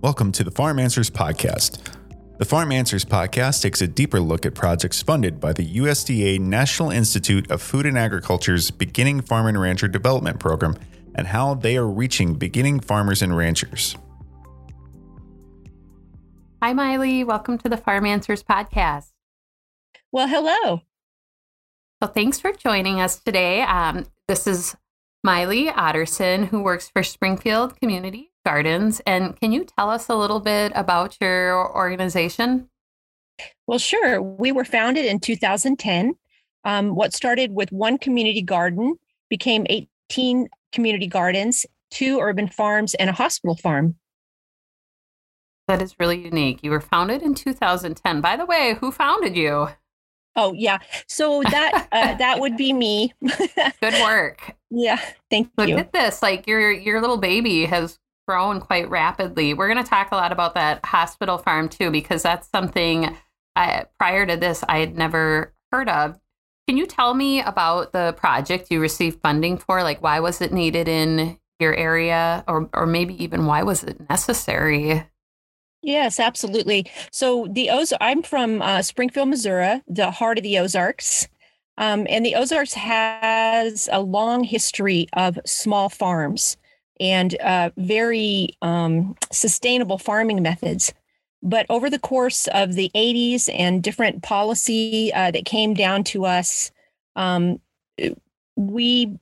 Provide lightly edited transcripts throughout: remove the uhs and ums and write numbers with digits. Welcome to the Farm Answers Podcast. The Farm Answers Podcast takes a deeper look at projects funded by the USDA National Institute of Food and Agriculture's Beginning Farm and Rancher Development Program and how they are reaching beginning farmers and ranchers. Hi, Maile. Welcome to the Farm Answers Podcast. Well, hello. Well, thanks for joining us today. This is Maile Auterson, who works for Springfield Community Gardens. And can you tell us a little bit about your organization? Well, sure. We were founded in 2010. What started with one community garden became 18 community gardens, two urban farms, and a hospital farm. That is really unique. You were founded in 2010. By the way, who founded you? Oh, yeah. So that would be me. Good work. Yeah. Thank you. Look at this. Like your little baby has grown quite rapidly. We're going to talk a lot about that hospital farm too, because that's something prior to this, I had never heard of. Can you tell me about the project you received funding for? Like, why was it needed in your area, or maybe even why was it necessary? Yes, absolutely. So I'm from Springfield, Missouri, the heart of the Ozarks. And the Ozarks has a long history of small farms and very sustainable farming methods. But over the course of the 80s and different policy that came down to us, we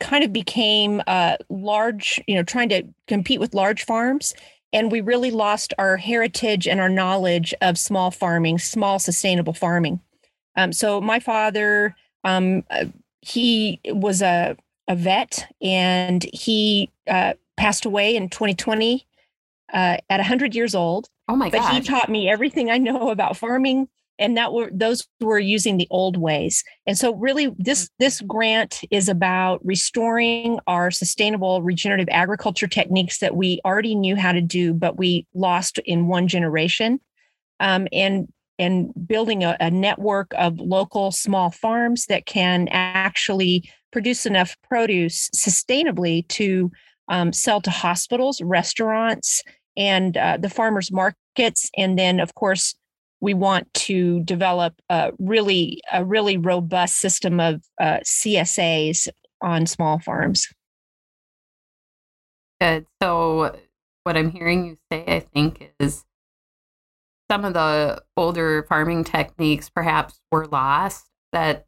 kind of became large, trying to compete with large farms. And we really lost our heritage and our knowledge of small farming, small sustainable farming. So my father, he was a vet, and he passed away in 2020 at 100 years old. Oh my God. But he taught me everything I know about farming, and those were using the old ways. And so really this grant is about restoring our sustainable regenerative agriculture techniques that we already knew how to do, but we lost in one generation, and building a network of local small farms that can actually produce enough produce sustainably to sell to hospitals, restaurants, and the farmers markets. And then, of course, we want to develop a really robust system of CSAs on small farms. Good. So what I'm hearing you say, I think, is some of the older farming techniques perhaps were lost that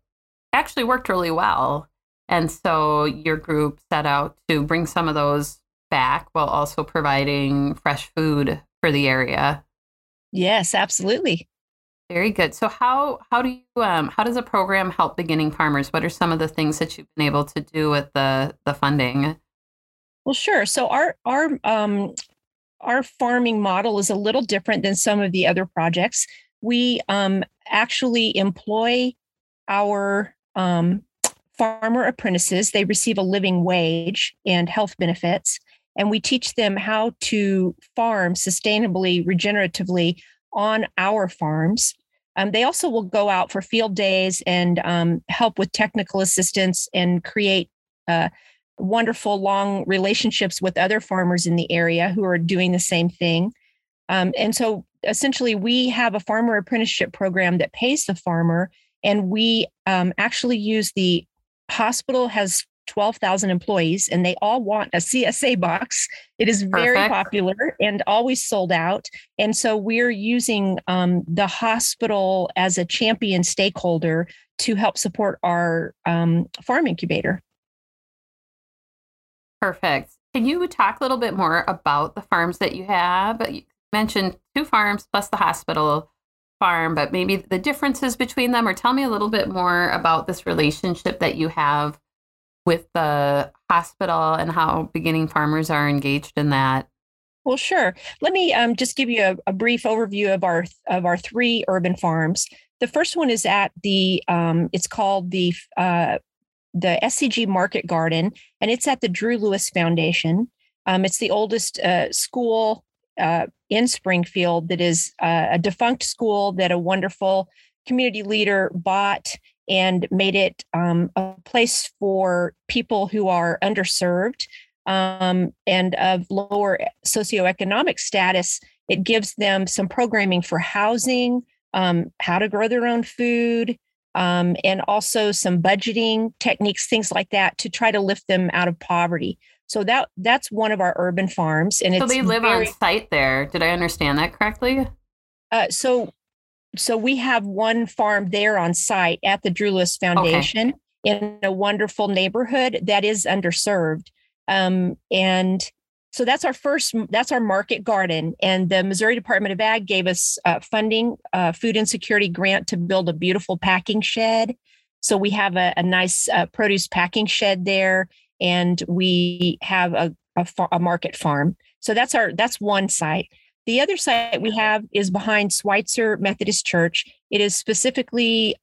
actually worked really well. And so your group set out to bring some of those back while also providing fresh food for the area. Yes, absolutely. Very good. So how does a program help beginning farmers? What are some of the things that you've been able to do with the funding? Well, sure. So our farming model is a little different than some of the other projects. We actually employ our farmer apprentices. They receive a living wage and health benefits. And we teach them how to farm sustainably, regeneratively on our farms. They also will go out for field days and help with technical assistance and create wonderful long relationships with other farmers in the area who are doing the same thing. And so essentially we have a farmer apprenticeship program that pays the farmer, and we actually use the hospital has 12,000 employees, and they all want a CSA box. It is very popular and always sold out. And so we're using the hospital as a champion stakeholder to help support our farm incubator. Perfect. Can you talk a little bit more about the farms that you have? You mentioned two farms plus the hospital farm, but maybe the differences between them, or tell me a little bit more about this relationship that you have with the hospital and how beginning farmers are engaged in that. Well, sure. Let me just give you a brief overview of our three urban farms. The first one is at it's called the SCG Market Garden, and it's at the Drew Lewis Foundation. It's the oldest school in Springfield that is a defunct school that a wonderful community leader bought and made it a place for people who are underserved, and of lower socioeconomic status, it gives them some programming for housing, how to grow their own food, and also some budgeting techniques, things like that, to try to lift them out of poverty. So that's one of our urban farms. And so they live on site there. Did I understand that correctly? So we have one farm there on site at the Drew Lewis Foundation in a wonderful neighborhood that is underserved. And so that's our market garden. And the Missouri Department of Ag gave us funding, food insecurity grant, to build a beautiful packing shed. So we have a nice produce packing shed there, and we have a market farm. So that's one site. The other site we have is behind Schweitzer Methodist Church. It is specifically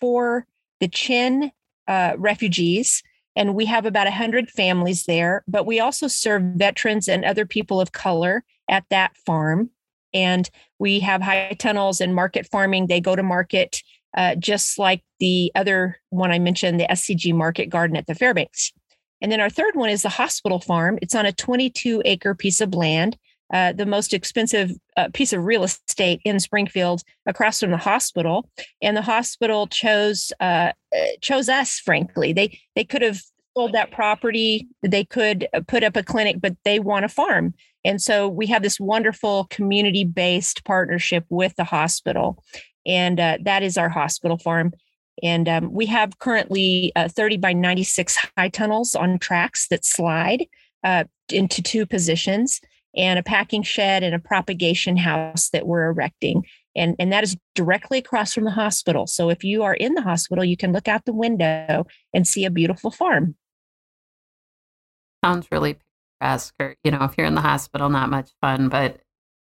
for the Chin refugees. And we have about 100 families there, but we also serve veterans and other people of color at that farm. And we have high tunnels and market farming. They go to market just like the other one I mentioned, the SCG Market Garden at the Fairbanks. And then our third one is the hospital farm. It's on a 22-acre piece of land, the most expensive piece of real estate in Springfield, across from the hospital. And the hospital chose us, frankly. They could have sold that property. They could put up a clinic, but they want a farm. And so we have this wonderful community-based partnership with the hospital. And that is our hospital farm. And we have currently 30 by 96 high tunnels on tracks that slide into two positions, and a packing shed and a propagation house that we're erecting. And that is directly across from the hospital. So if you are in the hospital, you can look out the window and see a beautiful farm. Sounds really picturesque. Or, you know, if you're in the hospital, not much fun, but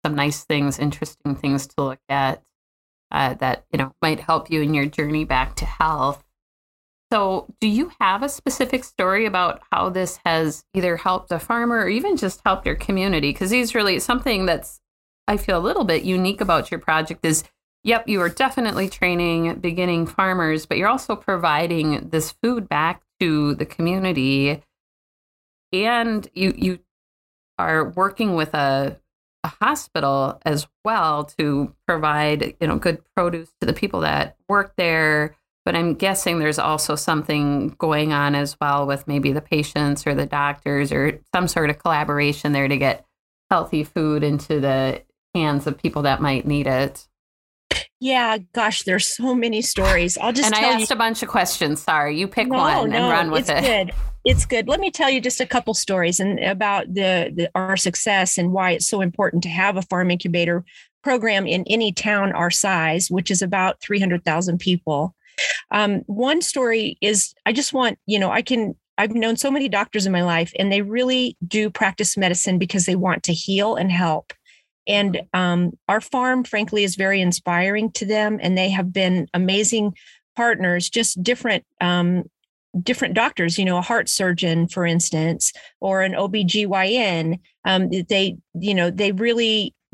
some nice things, interesting things to look at. That, you know, might help you in your journey back to health. So do you have a specific story about how this has either helped a farmer or even just helped your community? Because these really something that's, I feel, a little bit unique about your project is, yep, you are definitely training beginning farmers, but you're also providing this food back to the community. And you are working with a hospital as well to provide, you know, good produce to the people that work there. But I'm guessing there's also something going on as well with maybe the patients or the doctors, or some sort of collaboration there to get healthy food into the hands of people that might need it. Yeah, gosh, there's so many stories. I'll just tell you. And I asked a bunch of questions. Sorry, you pick one and run with it. Good. It's good. Let me tell you just a couple stories and about our success and why it's so important to have a farm incubator program in any town our size, which is about 300,000 people. One story is, I've known so many doctors in my life, and they really do practice medicine because they want to heal and help. And our farm, frankly, is very inspiring to them. And they have been amazing partners, just different doctors, you know, a heart surgeon, for instance, or an OBGYN.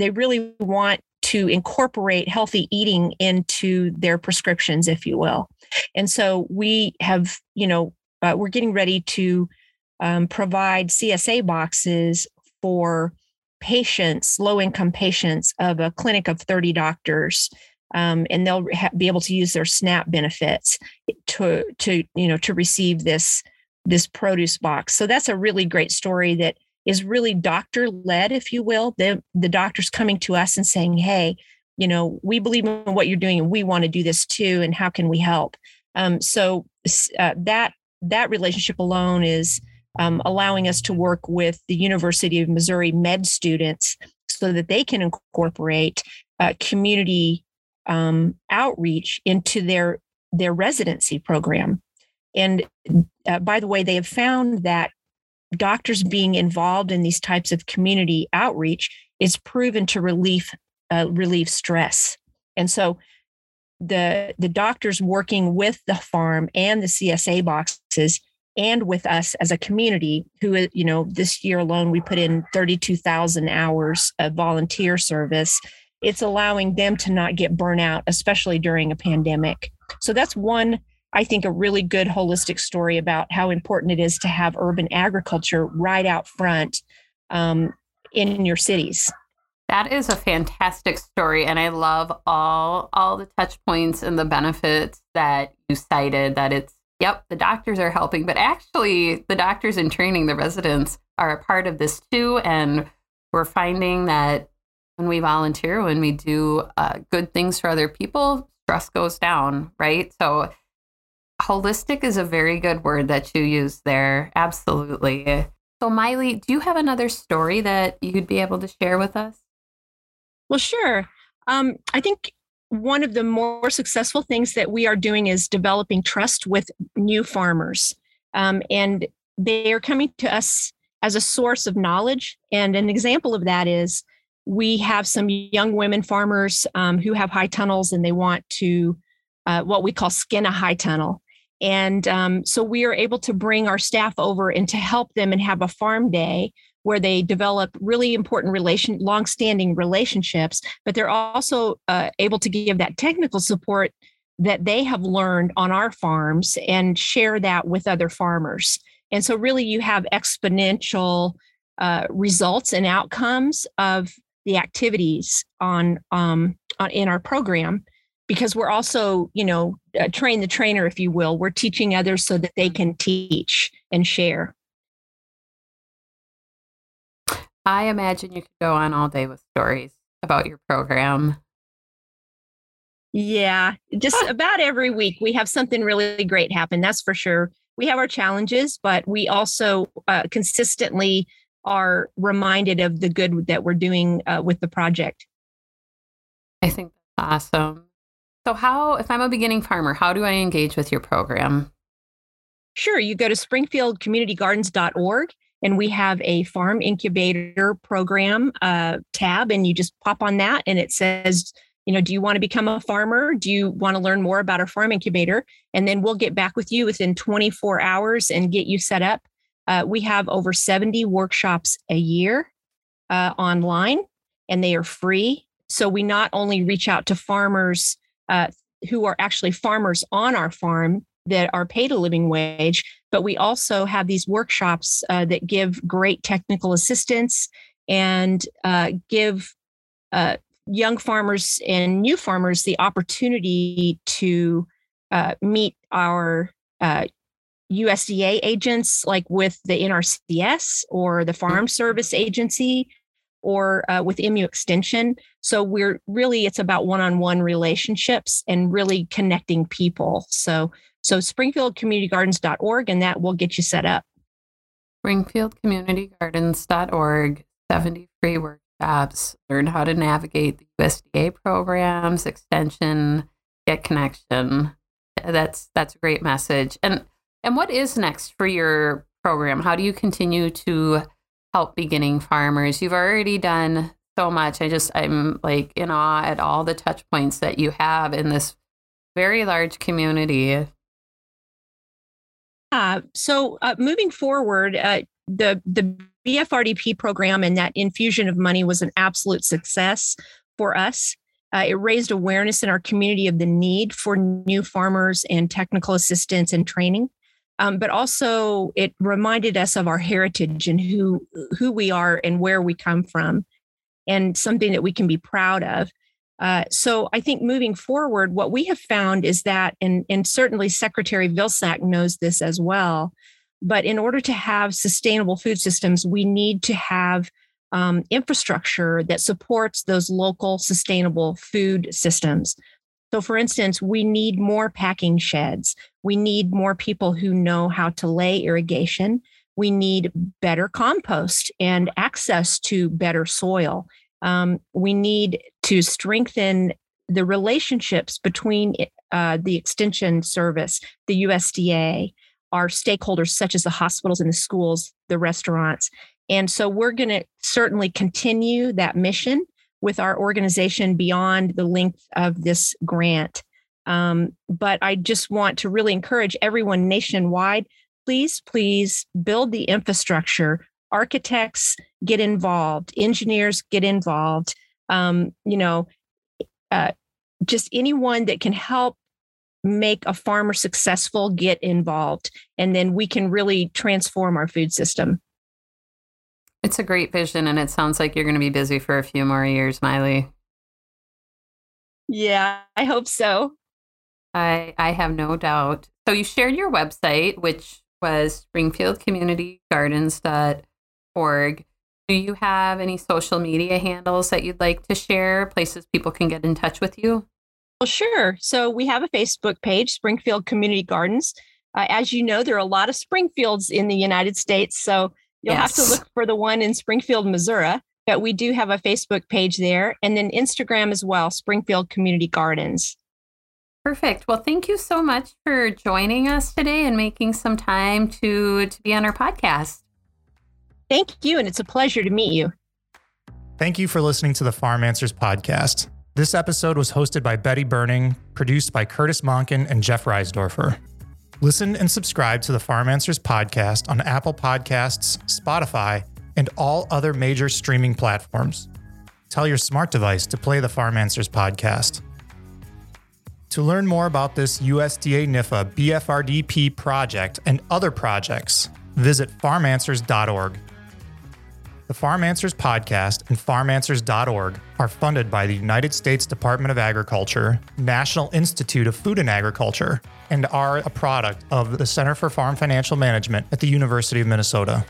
They really want to incorporate healthy eating into their prescriptions, if you will. And so we have, we're getting ready to provide CSA boxes for patients, low-income patients, of a clinic of 30 doctors, and they'll be able to use their SNAP benefits to receive this produce box. So that's a really great story that is really doctor-led, if you will. The doctor's coming to us and saying, "Hey, you know, we believe in what you're doing, and we want to do this too. And how can we help?" That relationship alone is allowing us to work with the University of Missouri med students so that they can incorporate community outreach into their residency program. And by the way, they have found that doctors being involved in these types of community outreach is proven to relieve stress. And so the doctors working with the farm and the CSA boxes and with us as a community, who, you know, this year alone, we put in 32,000 hours of volunteer service. It's allowing them to not get burnout, especially during a pandemic. So that's one I think, a really good holistic story about how important it is to have urban agriculture right out front in your cities. That is a fantastic story, and I love all the touch points and the benefits that you cited, that it's, yep, the doctors are helping, but actually the doctors in training, the residents, are a part of this too, and we're finding that when we volunteer, when we do good things for other people, stress goes down, right? So holistic is a very good word that you use there, absolutely. So Maile, do you have another story that you'd be able to share with us? Well, sure. I think one of the more successful things that we are doing is developing trust with new farmers. And they are coming to us as a source of knowledge. And an example of that is we have some young women farmers who have high tunnels, and they want to what we call skin a high tunnel. And so we are able to bring our staff over and to help them and have a farm day where they develop really important longstanding relationships, but they're also able to give that technical support that they have learned on our farms and share that with other farmers. And so really you have exponential results and outcomes of the activities in our program, because we're also, train the trainer, if you will. We're teaching others so that they can teach and share. I imagine you could go on all day with stories about your program. Yeah, just about every week we have something really great happen. That's for sure. We have our challenges, but we also consistently are reminded of the good that we're doing with the project. I think that's awesome. So how, if I'm a beginning farmer, how do I engage with your program? Sure. You go to springfieldcommunitygardens.org, and we have a farm incubator program tab, and you just pop on that and it says, do you want to become a farmer? Do you want to learn more about our farm incubator? And then we'll get back with you within 24 hours and get you set up. We have over 70 workshops a year online, and they are free. So we not only reach out to farmers who are actually farmers on our farm that are paid a living wage, but we also have these workshops that give great technical assistance and give young farmers and new farmers the opportunity to meet our USDA agents, like with the NRCS or the Farm Service Agency, or with MU Extension. So we're really, it's about one-on-one relationships and really connecting people. So springfieldcommunitygardens.org, and that will get you set up. Springfieldcommunitygardens.org, 70 free workshops, learn how to navigate the USDA programs, extension, get connection. That's a great message. And what is next for your program? How do you continue to help beginning farmers? You've already done so much. I'm like in awe at all the touch points that you have in this very large community. So moving forward, the BFRDP program and that infusion of money was an absolute success for us. It raised awareness in our community of the need for new farmers and technical assistance and training. But also it reminded us of our heritage and who we are and where we come from, and something that we can be proud of. So I think moving forward, what we have found is that, and certainly Secretary Vilsack knows this as well, but in order to have sustainable food systems, we need to have infrastructure that supports those local sustainable food systems. So for instance, we need more packing sheds. We need more people who know how to lay irrigation. We need better compost and access to better soil. We need to strengthen the relationships between the Extension Service, the USDA, our stakeholders such as the hospitals and the schools, the restaurants. And so we're going to certainly continue that mission with our organization beyond the length of this grant. But I just want to really encourage everyone nationwide, please build the infrastructure. Architects, get involved. Engineers, get involved. Just anyone that can help make a farmer successful, get involved, and then we can really transform our food system. It's a great vision, and it sounds like you're going to be busy for a few more years, Maile. Yeah, I hope so. I have no doubt. So you shared your website, which was springfieldcommunitygardens.org. Do you have any social media handles that you'd like to share, places people can get in touch with you? Well, sure. So we have a Facebook page, Springfield Community Gardens. As you know, there are a lot of Springfields in the United States, so you'll have to look for the one in Springfield, Missouri. But we do have a Facebook page there, and then Instagram as well, Springfield Community Gardens. Perfect. Well, thank you so much for joining us today and making some time to be on our podcast. Thank you, and it's a pleasure to meet you. Thank you for listening to the Farm Answers podcast. This episode was hosted by Betty Berning, produced by Curtis Monken and Jeff Reisdorfer. Listen and subscribe to the Farm Answers podcast on Apple Podcasts, Spotify, and all other major streaming platforms. Tell your smart device to play the Farm Answers podcast. To learn more about this USDA NIFA BFRDP project and other projects, visit farmanswers.org. The Farm Answers podcast and farmanswers.org are funded by the United States Department of Agriculture, National Institute of Food and Agriculture, and are a product of the Center for Farm Financial Management at the University of Minnesota.